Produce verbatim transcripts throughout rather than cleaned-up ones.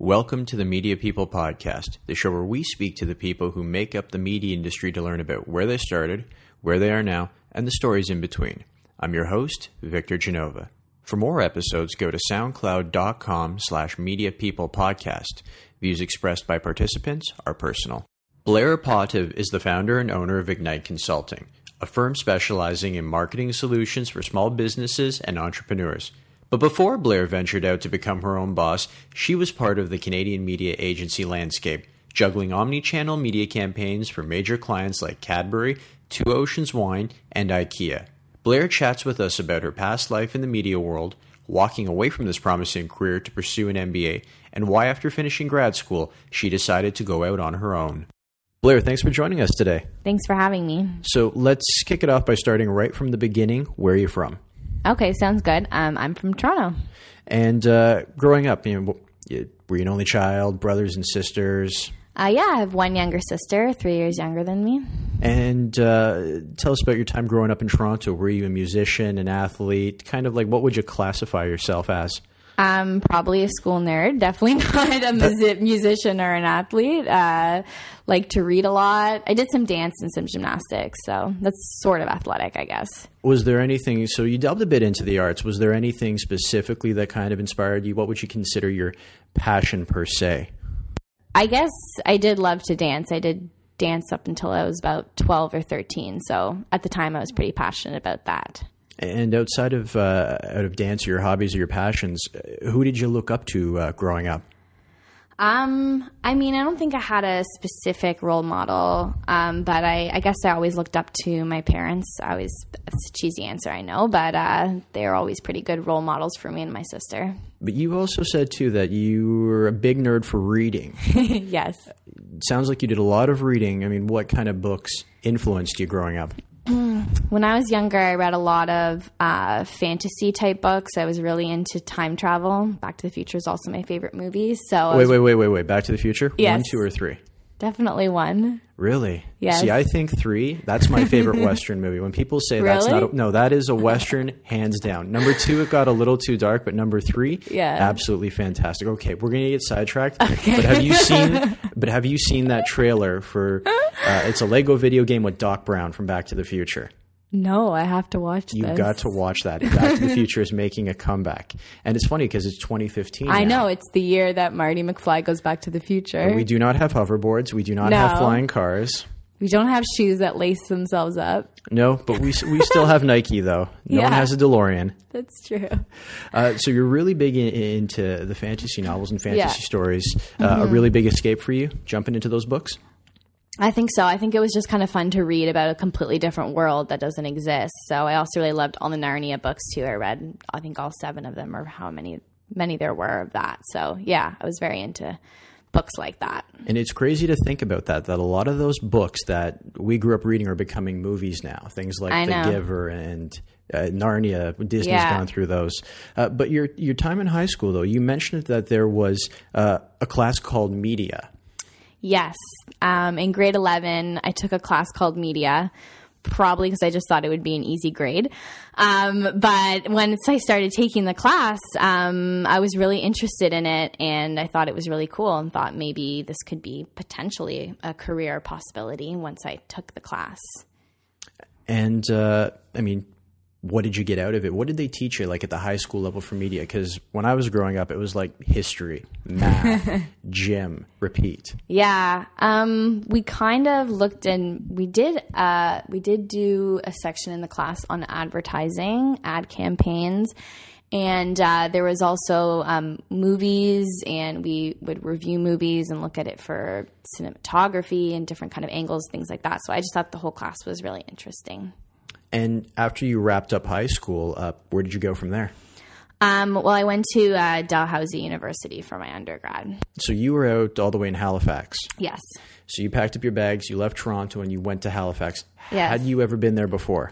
Welcome to the Media People Podcast, the show where we speak to the people who make up the media industry to learn about where they started, where they are now, and the stories in between. I'm your host, Victor Genova. For more episodes, go to soundcloud.com slash Media People Podcast. Views expressed by participants are personal. Blair Potiv is the founder and owner of Ignite Consulting, a firm specializing in marketing solutions for small businesses and entrepreneurs. But before Blair ventured out to become her own boss, she was part of the Canadian media agency landscape, juggling omni-channel media campaigns for major clients like Cadbury, Two Oceans Wine, and IKEA. Blair chats with us about her past life in the media world, walking away from this promising career to pursue an M B A, and why after finishing grad school, she decided to go out on her own. Blair, thanks for joining us today. Thanks for having me. So let's kick it off by starting right from the beginning. Where are you from? Okay, sounds good. Um, I'm from Toronto. And uh, growing up, you know, were you an only child, brothers and sisters? Uh, yeah, I have one younger sister, three years younger than me. And uh, tell us about your time growing up in Toronto. Were you a musician, an athlete? Kind of like, what would you classify yourself as? Um, probably a school nerd, definitely not a mus- musician or an athlete. Uh, like to read a lot. I did some dance and some gymnastics, so that's sort of athletic, I guess. Was there anything, so you delved a bit into the arts, was there anything specifically that kind of inspired you? What would you consider your passion per se? I guess I did love to dance. I did dance up until I was about twelve or thirteen, so at the time I was pretty passionate about that. And outside of uh, out of dance, or your hobbies, or your passions, who did you look up to uh, growing up? Um, I mean, I don't think I had a specific role model, um, but I, I guess I always looked up to my parents. I always, that's a cheesy answer, I know, but uh, they were always pretty good role models for me and my sister. But you also said, too, that you were a big nerd for reading. Yes. Sounds like you did a lot of reading. I mean, what kind of books influenced you growing up? When I was younger, I read a lot of uh, fantasy-type books. I was really into time travel. Back to the Future is also my favorite movie. So wait, was... wait, wait, wait, wait. Back to the Future? Yes. One, two, or three? Definitely one. Really? Yes. See, I think three. That's my favorite Western movie. When people say really? That's not a, no, that is a Western, hands down. Number two, it got a little too dark, but number three, yeah, absolutely fantastic. Okay, we're going to get sidetracked. Okay. But have you seen? But have you seen that trailer for? Uh, it's a Lego video game with Doc Brown from Back to the Future. No, I have to watch you this. You've got to watch that. Back to the Future is making a comeback. And it's funny because it's twenty fifteen I now. know. It's the year that Marty McFly goes back to the future. And we do not have hoverboards. We do not no. have flying cars. We don't have shoes that lace themselves up. No, but we we still have Nike, though. No yeah. one has a DeLorean. That's true. Uh, so you're really big in, into the fantasy novels and fantasy yeah. stories. Uh, mm-hmm. A really big escape for you, jumping into those books? I think so. I think it was just kind of fun to read about a completely different world that doesn't exist. So I also really loved all the Narnia books too. I read, I think all seven of them or how many, many there were of that. So yeah, I was very into books like that. And it's crazy to think about that, that a lot of those books that we grew up reading are becoming movies now. Things like I The know. Giver and uh, Narnia, Disney's yeah. gone through those. Uh, but your, your time in high school though, you mentioned that there was uh, a class called media. Yes. Um, in grade eleven, I took a class called media, probably because I just thought it would be an easy grade. Um, but once I started taking the class, um, I was really interested in it and I thought it was really cool and thought maybe this could be potentially a career possibility once I took the class. And, uh, I mean, what did you get out of it? What did they teach you like at the high school level for media? Because when I was growing up, it was like history, math, gym, repeat. Yeah. Um, we kind of looked in, we did, uh, we did do a section in the class on advertising, ad campaigns. And, uh, there was also, um, movies and we would review movies and look at it for cinematography and different kind of angles, things like that. So I just thought the whole class was really interesting. And after you wrapped up high school, uh, where did you go from there? Um, well, I went to uh, Dalhousie University for my undergrad. So you were out all the way in Halifax. Yes. So you packed up your bags, you left Toronto, and you went to Halifax. Yes. Had you ever been there before?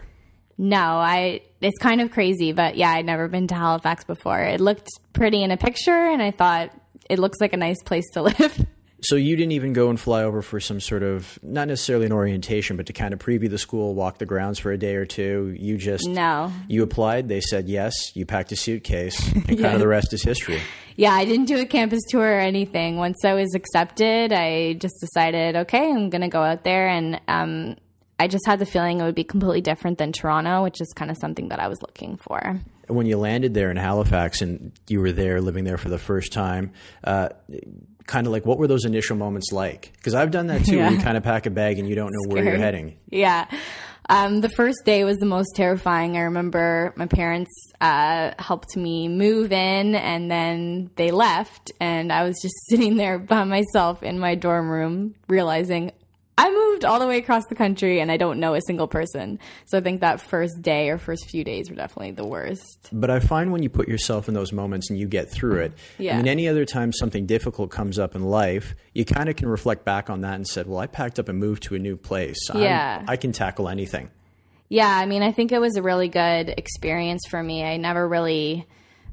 No, I. It's kind of crazy, but yeah, I'd never been to Halifax before. It looked pretty in a picture, and I thought it looks like a nice place to live. So you didn't even go and fly over for some sort of, not necessarily an orientation, but to kind of preview the school, walk the grounds for a day or two. You just, no. You applied, they said yes, you packed a suitcase, and yes. kind of the rest is history. Yeah, I didn't do a campus tour or anything. Once I was accepted, I just decided, okay, I'm going to go out there. And um, I just had the feeling it would be completely different than Toronto, which is kind of something that I was looking for. When you landed there in Halifax and you were there living there for the first time, uh, kind of like, what were those initial moments like? Because I've done that too. Yeah. Where you kind of pack a bag and you don't know Scared. Where you're heading. Yeah. Um, the first day was the most terrifying. I remember my parents uh, helped me move in and then they left. And I was just sitting there by myself in my dorm room realizing I moved all the way across the country and I don't know a single person. So I think that first day or first few days were definitely the worst. But I find when you put yourself in those moments and you get through it, yeah. I mean, any other time something difficult comes up in life, you kind of can reflect back on that and said, well, I packed up and moved to a new place. Yeah. I'm, I can tackle anything. Yeah. I mean, I think it was a really good experience for me. I never really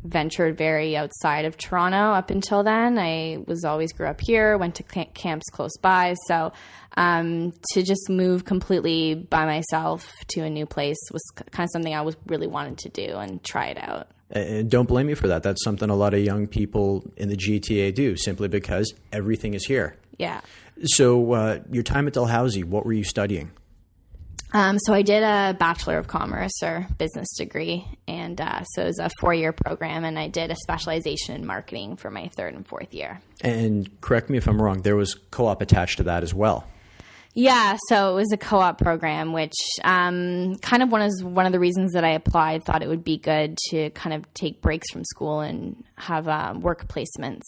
ventured very outside of Toronto up until then. I was always grew up here, went to camps close by. So um, to just move completely by myself to a new place was kind of something I was really wanted to do and try it out. And don't blame me for that. That's something a lot of young people in the G T A do simply because everything is here. Yeah. So uh, your time at Dalhousie, what were you studying? Um, so I did a Bachelor of Commerce or business degree, and uh, so it was a four-year program, and I did a specialization in marketing for my third and fourth year. And correct me if I'm wrong, there was co-op attached to that as well. Yeah, so it was a co-op program, which um, kind of one is one of the reasons that I applied. Thought it would be good to kind of take breaks from school and have um, work placements.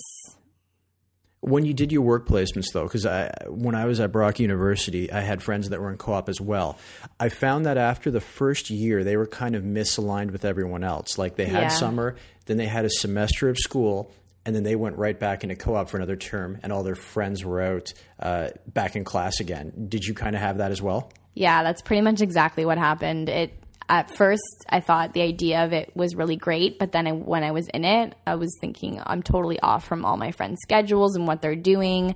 When you did your work placements, though, because I, when I was at Brock University, I had friends that were in co-op as well. I found that after the first year, they were kind of misaligned with everyone else. Like they had yeah. summer, then they had a semester of school, and then they went right back into co-op for another term, and all their friends were out uh, back in class again. Did you kind of have that as well? Yeah, that's pretty much exactly what happened. It At first, I thought the idea of it was really great, but then I, when I was in it, I was thinking I'm totally off from all my friends' schedules and what they're doing.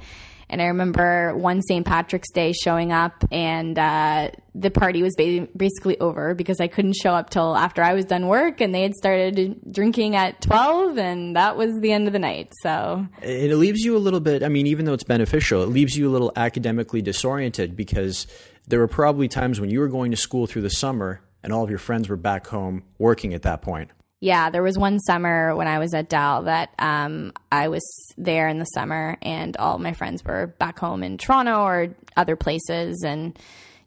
And I remember one Saint Patrick's Day showing up, and uh, the party was ba- basically over because I couldn't show up till after I was done work, and they had started drinking at twelve, and that was the end of the night. So it leaves you a little bit. I mean, even though it's beneficial, it leaves you a little academically disoriented because there were probably times when you were going to school through the summer. And all of your friends were back home working at that point. Yeah, there was one summer when I was at Dal that um, I was there in the summer and all my friends were back home in Toronto or other places and,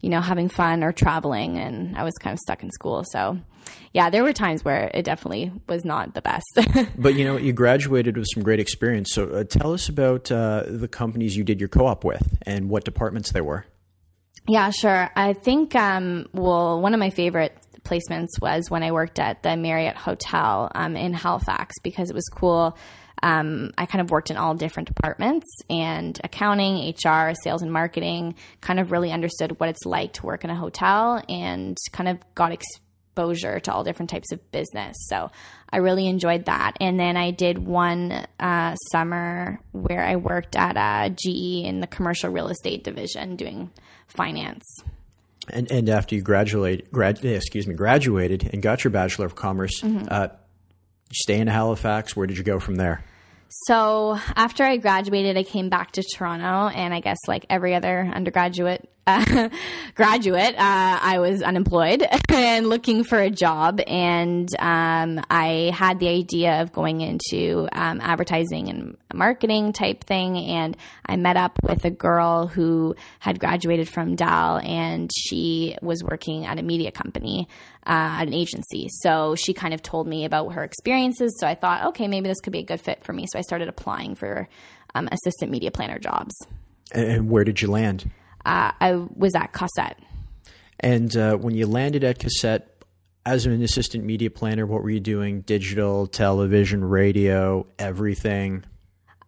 you know, having fun or traveling. And I was kind of stuck in school. So, yeah, there were times where it definitely was not the best. But, you know, you graduated with some great experience. So uh, tell us about uh, the companies you did your co-op with and what departments they were. Yeah, sure. I think, um, well, one of my favorite placements was when I worked at the Marriott Hotel um, in Halifax because it was cool. Um, I kind of worked in all different departments and accounting, H R, sales and marketing, kind of really understood what it's like to work in a hotel and kind of got exposure to all different types of business. So I really enjoyed that. And then I did one uh, summer where I worked at uh, G E in the commercial real estate division doing finance. And and after you graduate, grad, excuse me, graduated and got your Bachelor of Commerce, mm-hmm. uh, stay in Halifax. Where did you go from there? So after I graduated, I came back to Toronto, and I guess like every other undergraduate uh, graduate, uh, I was unemployed and looking for a job. And um, I had the idea of going into um, advertising and marketing type thing. And I met up with a girl who had graduated from Dal, and she was working at a media company, uh, at an agency. So she kind of told me about her experiences. So I thought, okay, maybe this could be a good fit for me. So I started applying for um, assistant media planner jobs. And where did you land? Uh, I was at Cassette. And uh, when you landed at Cassette, as an assistant media planner, what were you doing? Digital, television, radio, everything?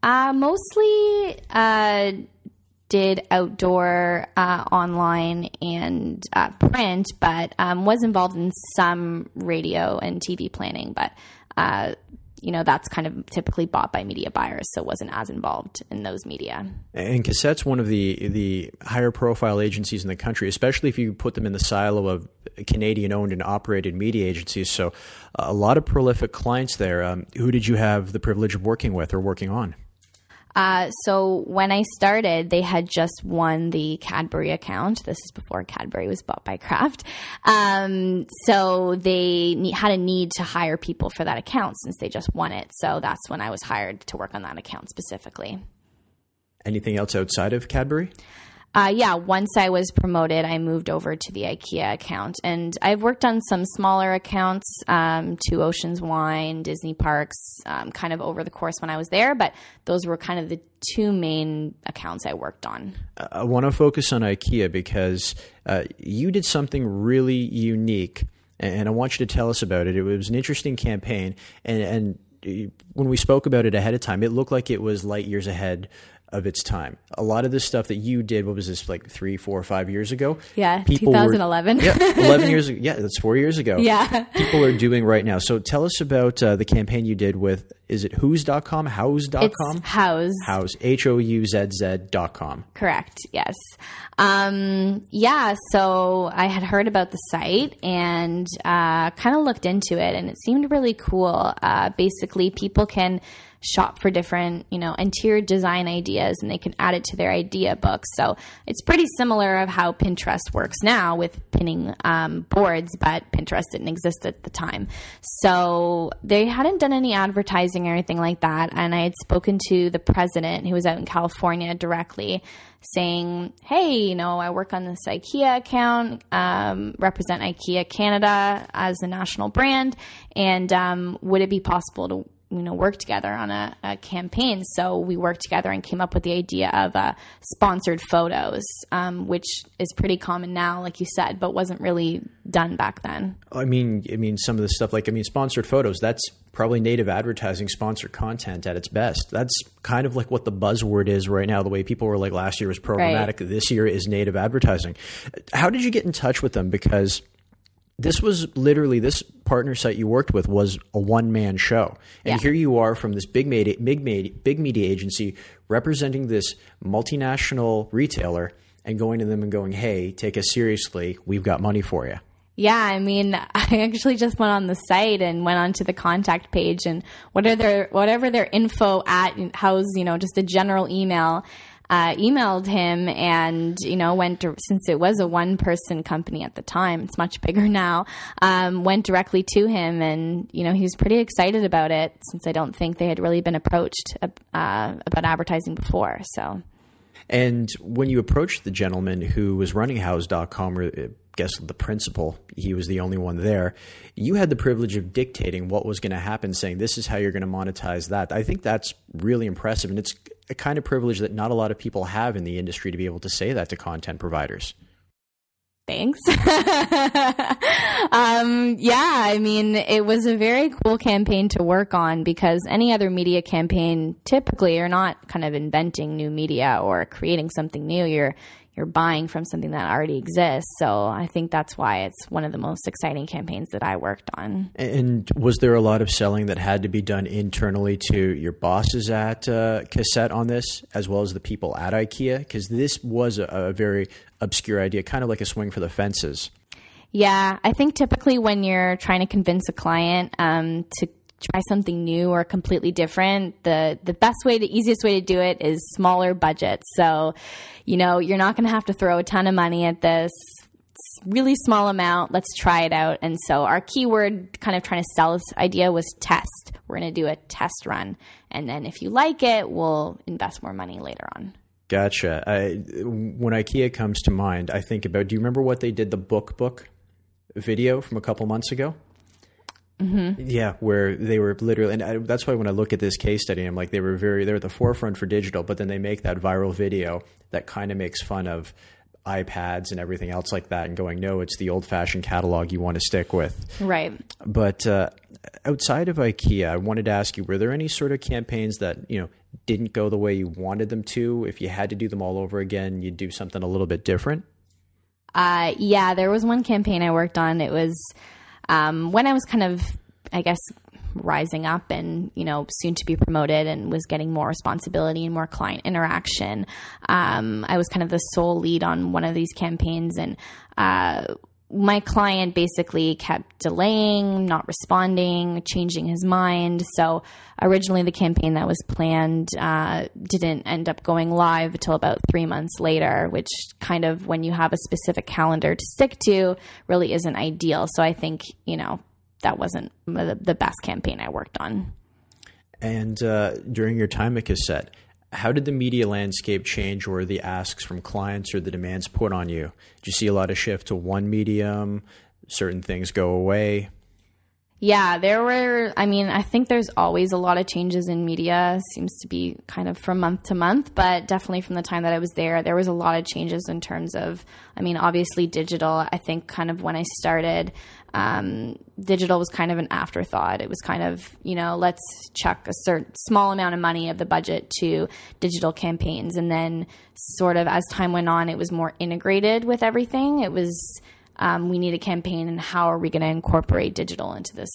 Uh, mostly uh, did outdoor, uh, online, and uh, print, but um, was involved in some radio and T V planning, but uh, you know, that's kind of typically bought by media buyers, so wasn't as involved in those media. And Cassette's one of the the higher profile agencies in the country, especially if you put them in the silo of Canadian owned and operated media agencies. So a lot of prolific clients there. Um, who did you have the privilege of working with or working on? Uh, so when I started, they had just won the Cadbury account. This is before Cadbury was bought by Kraft. Um, so they ne- had a need to hire people for that account since they just won it. So that's when I was hired to work on that account specifically. Anything else outside of Cadbury? Uh, yeah. Once I was promoted, I moved over to the IKEA account, and I've worked on some smaller accounts, um, Two Oceans Wine, Disney Parks, um, kind of over the course when I was there, but those were kind of the two main accounts I worked on. I want to focus on IKEA because uh, you did something really unique, and I want you to tell us about it. It was an interesting campaign, and, and when we spoke about it ahead of time, it looked like it was light years ahead of its time. A lot of this stuff that you did, what was this, like three, four, five years ago? Yeah, people twenty eleven. Were, yeah, eleven years ago. Yeah, that's four years ago. Yeah. People are doing right now. So tell us about uh, the campaign you did with, is it who's dot com, houzz dot com? It's Houzz. Houzz, H O U Z Z dot com. Correct, yes. Um, yeah, so I had heard about the site and uh, kind of looked into it, and it seemed really cool. Uh, basically, people can shop for different, you know, interior design ideas, and they can add it to their idea book. So it's pretty similar of how Pinterest works now with pinning um, boards, but Pinterest didn't exist at the time. So they hadn't done any advertising or anything like that. And I had spoken to the president, who was out in California, directly saying, hey, you know, I work on this IKEA account, um, represent IKEA Canada as the national brand. And um, would it be possible to you know, work together on a, a campaign. So we worked together and came up with the idea of uh, sponsored photos, um, which is pretty common now, like you said, but wasn't really done back then. I mean, I mean, some of the stuff like, I mean, sponsored photos, that's probably native advertising, sponsored content at its best. That's kind of like what the buzzword is right now. The way people were like, last year was programmatic. Right. This year is native advertising. How did you get in touch with them? Because this was literally, this partner site you worked with was a one-man show. And yeah. Here you are from this big media, big, media, big media agency representing this multinational retailer and going to them and going, hey, take us seriously. We've got money for you. Yeah, I mean, I actually just went on the site and went onto the contact page and whatever their, whatever their info at Houzz, you know, just a general email. Uh, emailed him and, you know, went to, since it was a one person company at the time, it's much bigger now, um, went directly to him and, you know, he was pretty excited about it since I don't think they had really been approached uh, about advertising before. So. And when you approached the gentleman who was running houzz dot com, or I guess the principal, he was the only one there, you had the privilege of dictating what was going to happen, saying this is how you're going to monetize that. I think that's really impressive. And it's a kind of privilege that not a lot of people have in the industry to be able to say that to content providers. Thanks. um, yeah, I mean, it was a very cool campaign to work on because any other media campaign typically are not kind of inventing new media or creating something new. You're you're buying from something that already exists. So I think that's why it's one of the most exciting campaigns that I worked on. And was there a lot of selling that had to be done internally to your bosses at uh, Cassette on this, as well as the people at IKEA? Because this was a, a very obscure idea, kind of like a swing for the fences. Yeah, I think typically when you're trying to convince a client um, to try something new or completely different, the, the best way, the easiest way to do it is smaller budgets. So, you know, you're not going to have to throw a ton of money at this. It's really small amount. Let's try it out. And so our keyword kind of trying to sell this idea was test. We're going to do a test run. And then if you like it, we'll invest more money later on. Gotcha. I, when IKEA comes to mind, I think about, do you remember what they did, the book book video from a couple months ago? Mm-hmm. Yeah, where they were literally, and I, that's why when I look at this case study, I'm like, they were very, they're at the forefront for digital, but then they make that viral video that kind of makes fun of iPads and everything else like that and going, no, it's the old fashioned catalog you want to stick with. Right. But uh, outside of IKEA, I wanted to ask you, were there any sort of campaigns that, you know, didn't go the way you wanted them to? If you had to do them all over again, you'd do something a little bit different? Uh, yeah, there was one campaign I worked on. It was Um, when I was kind of, I guess, rising up and, you know, soon to be promoted and was getting more responsibility and more client interaction. Um, I was kind of the sole lead on one of these campaigns, and uh, my client basically kept delaying, not responding, changing his mind. So originally the campaign that was planned uh, didn't end up going live until about three months later, which kind of, when you have a specific calendar to stick to, really isn't ideal. So I think, you know, that wasn't the best campaign I worked on. And uh, during your time at Cassette, how did the media landscape change, or the asks from clients or the demands put on you? Did you see a lot of shift to one medium? Certain things go away? Yeah, there were, I mean, I think there's always a lot of changes in media. Seems to be kind of from month to month, but definitely from the time that I was there, there was a lot of changes in terms of, I mean, obviously digital. I think kind of when I started, um, digital was kind of an afterthought. It was kind of, you know, let's chuck a certain small amount of money of the budget to digital campaigns. And then sort of as time went on, it was more integrated with everything. It was Um, we need a campaign, and how are we going to incorporate digital into this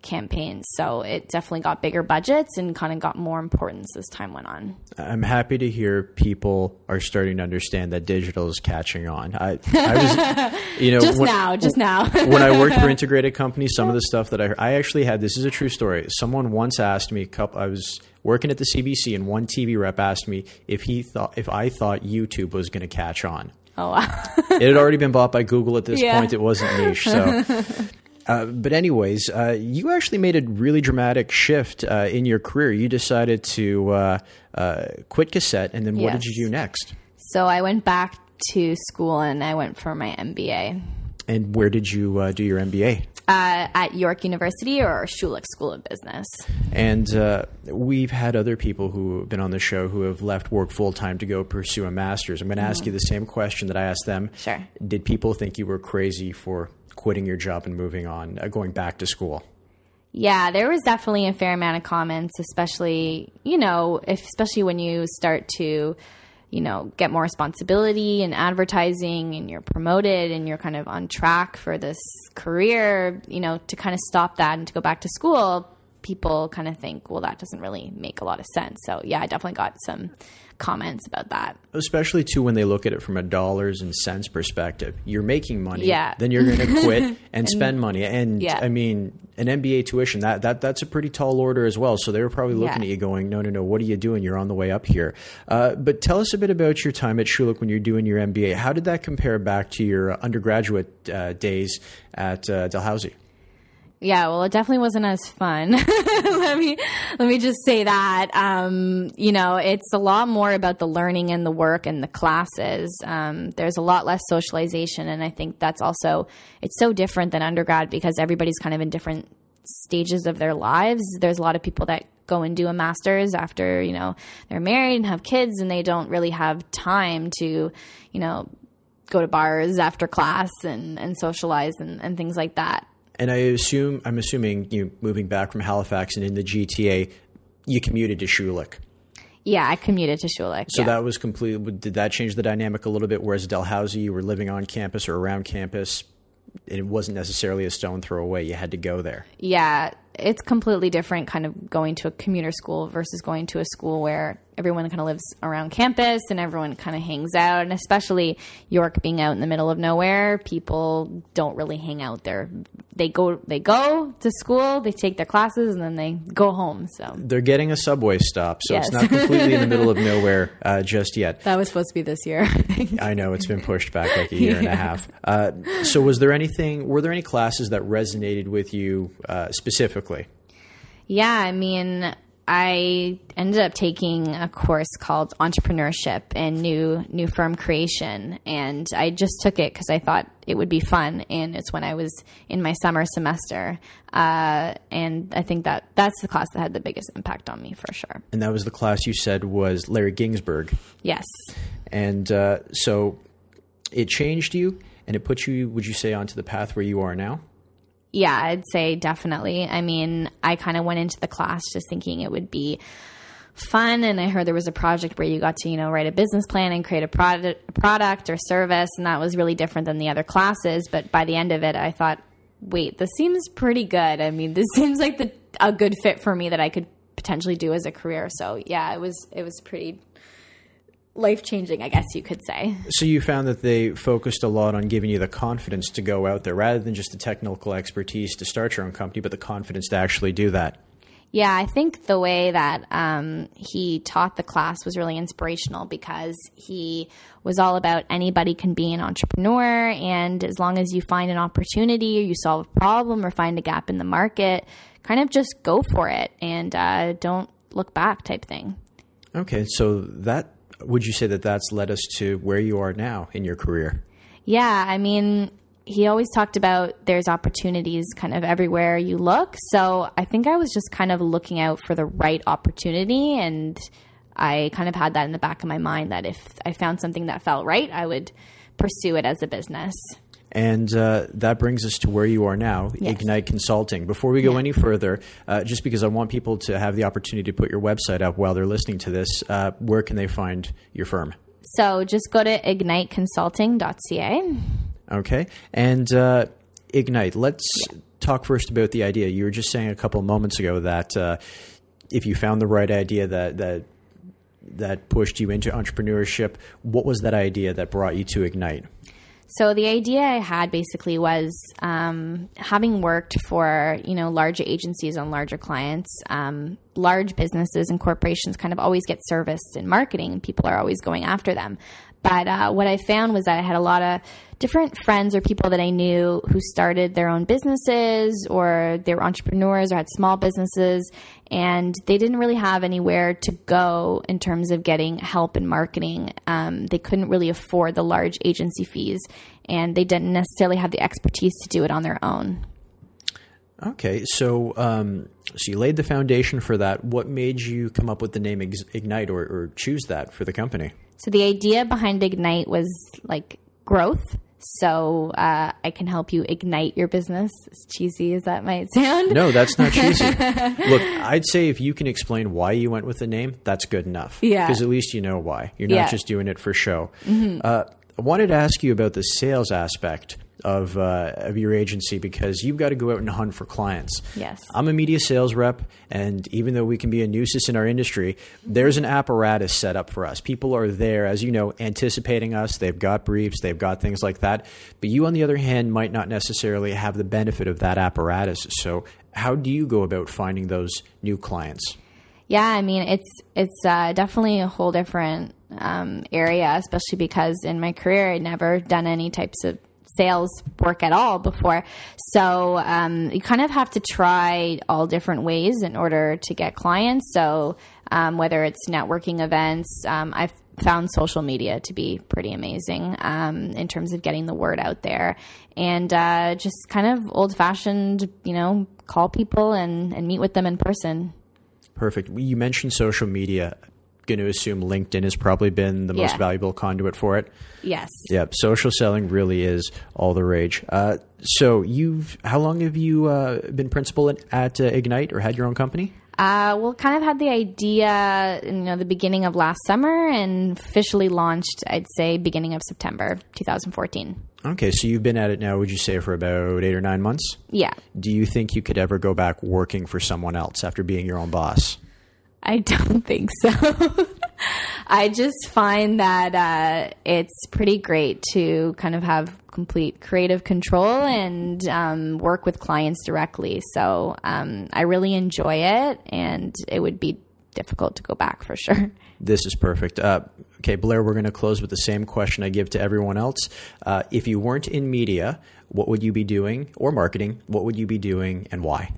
campaign? So it definitely got bigger budgets and kind of got more importance as time went on. I'm happy to hear people are starting to understand that digital is catching on. I, I was, you know, just when, now, just now. When I worked for integrated companies, some of the stuff that I heard, I actually had, this is a true story. Someone once asked me a couple, I was working at the C B C, and one T V rep asked me if he thought, if I thought YouTube was going to catch on. Oh, wow. It had already been bought by Google at this yeah. point. It wasn't niche. So, uh, but anyways, uh, you actually made a really dramatic shift uh, in your career. You decided to uh, uh, quit Cassette, and then yes. What did you do next? So I went back to school, and I went for my M B A. And where did you uh, do your M B A? Uh, at York University, or Schulich School of Business. And uh, we've had other people who have been on the show who have left work full-time to go pursue a master's. I'm going to mm-hmm. ask you the same question that I asked them. Sure. Did people think you were crazy for quitting your job and moving on, uh, going back to school? Yeah, there was definitely a fair amount of comments, especially, you know, if, especially when you start to, you know, get more responsibility in advertising, and you're promoted, and you're kind of on track for this career, you know, to kind of stop that and to go back to school, people kind of think, well, that doesn't really make a lot of sense. So yeah, I definitely got some comments about that. Especially too, when they look at it from a dollars and cents perspective, you're making money, yeah. then you're going to quit and, and spend money. And yeah. I mean, an M B A tuition, that, that, that's a pretty tall order as well. So they were probably looking yeah. at you going, no, no, no, what are you doing? You're on the way up here. Uh, but tell us a bit about your time at Schulich when you're doing your M B A. How did that compare back to your undergraduate uh, days at uh, Dalhousie? Yeah, well, it definitely wasn't as fun. let me let me just say that. Um, you know, it's a lot more about the learning and the work and the classes. Um, there's a lot less socialization, and I think that's also, it's so different than undergrad because everybody's kind of in different stages of their lives. There's a lot of people that go and do a master's after, you know, they're married and have kids, and they don't really have time to, you know, go to bars after class and, and socialize and, and things like that. And I assume, I'm assuming you moving back from Halifax and in the G T A, you commuted to Schulich. Yeah, I commuted to Schulich. So yeah. that was completely, did that change the dynamic a little bit? Whereas Dalhousie, you were living on campus or around campus, and it wasn't necessarily a stone throw away. You had to go there. Yeah, it's completely different kind of going to a commuter school versus going to a school where everyone kind of lives around campus and everyone kind of hangs out. And especially York being out in the middle of nowhere, people don't really hang out there. They go, they go to school, they take their classes, and then they go home. So they're getting a subway stop. So yes. It's not completely in the middle of nowhere uh, just yet. That was supposed to be this year. I know it's been pushed back like a year yeah. and a half. Uh, so was there anything, were there any classes that resonated with you uh, specifically? Yeah. I mean, I ended up taking a course called Entrepreneurship and New New Firm Creation, and I just took it because I thought it would be fun, and it's when I was in my summer semester, uh, and I think that that's the class that had the biggest impact on me for sure. And that was the class you said was Larry Ginsberg. Yes. And uh, so it changed you, and it put you, would you say, onto the path where you are now? Yeah, I'd say definitely. I mean, I kind of went into the class just thinking it would be fun. And I heard there was a project where you got to, you know, write a business plan and create a product, a product or service. And that was really different than the other classes. But by the end of it, I thought, wait, this seems pretty good. I mean, this seems like the, a good fit for me that I could potentially do as a career. So yeah, it was, it was pretty life-changing, I guess you could say. So you found that they focused a lot on giving you the confidence to go out there rather than just the technical expertise to start your own company, but the confidence to actually do that. Yeah, I think the way that um, he taught the class was really inspirational because he was all about anybody can be an entrepreneur, and as long as you find an opportunity or you solve a problem or find a gap in the market, kind of just go for it and uh, don't look back type thing. Okay, so that would you say that that's led us to where you are now in your career? Yeah, I mean, he always talked about there's opportunities kind of everywhere you look. So I think I was just kind of looking out for the right opportunity. And I kind of had that in the back of my mind that if I found something that felt right, I would pursue it as a business. And uh, that brings us to where you are now, yes. Ignite Consulting. Before we go yeah. any further, uh, just because I want people to have the opportunity to put your website up while they're listening to this, uh, where can they find your firm? So just go to ignite consulting dot c a. Okay. And uh, Ignite, let's yeah. talk first about the idea. You were just saying a couple of moments ago that uh, if you found the right idea that that that pushed you into entrepreneurship, what was that idea that brought you to Ignite? So the idea I had basically was um, having worked for, you know, larger agencies on larger clients, um, large businesses and corporations kind of always get service in marketing. People are always going after them. But uh, what I found was that I had a lot of different friends or people that I knew who started their own businesses or they were entrepreneurs or had small businesses, and they didn't really have anywhere to go in terms of getting help in marketing. Um, they couldn't really afford the large agency fees, and they didn't necessarily have the expertise to do it on their own. Okay. So, um, so you laid the foundation for that. What made you come up with the name Ignite or, or choose that for the company? So the idea behind Ignite was like growth. So uh, I can help you ignite your business, as cheesy as that might sound. No, that's not cheesy. Look, I'd say if you can explain why you went with the name, that's good enough. Yeah. Because at least you know why. You're not yeah. just doing it for show. Mm-hmm. Uh, I wanted to ask you about the sales aspect of uh, of your agency because you've got to go out and hunt for clients. Yes. I'm a media sales rep, and even though we can be a nuisance in our industry, there's an apparatus set up for us. People are there, as you know, anticipating us. They've got briefs. They've got things like that. But you, on the other hand, might not necessarily have the benefit of that apparatus. So how do you go about finding those new clients? Yeah, I mean, it's it's uh, definitely a whole different um, area, especially because in my career, I'd never done any types of sales work at all before. So um, you kind of have to try all different ways in order to get clients. So um, whether it's networking events, um, I've found social media to be pretty amazing um, in terms of getting the word out there, and uh, just kind of old fashioned, you know, call people and, and meet with them in person. Perfect. You mentioned social media. Going to assume LinkedIn has probably been the yeah. most valuable conduit for it. Yes. Yep. Social selling really is all the rage. Uh, so you've, how long have you uh, been principal at, at uh, Ignite or had your own company? Uh, well, kind of had the idea, you know, the beginning of last summer and officially launched, I'd say, beginning of September two thousand fourteen. Okay. So you've been at it now, would you say, for about eight or nine months? Yeah. Do you think you could ever go back working for someone else after being your own boss? I don't think so. I just find that uh, it's pretty great to kind of have complete creative control and um, work with clients directly. So um, I really enjoy it, and it would be difficult to go back for sure. This is perfect. Uh, okay, Blair, we're going to close with the same question I give to everyone else. Uh, if you weren't in media, what would you be doing, or marketing? What would you be doing and why?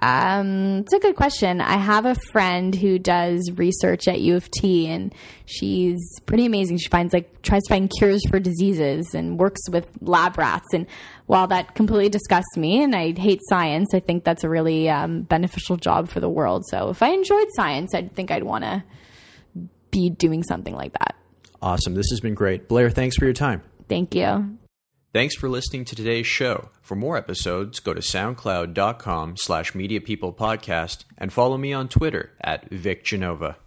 Um, it's a good question. I have a friend who does research at U of T, and she's pretty amazing. She finds like tries to find cures for diseases and works with lab rats. And while that completely disgusts me, and I hate science, I think that's a really um, beneficial job for the world. So if I enjoyed science, I think I'd want to be doing something like that. Awesome. This has been great, Blair. Thanks for your time. Thank you. Thanks for listening to today's show. For more episodes, go to soundcloud dot com slash media people podcast and follow me on Twitter at Vic Genova.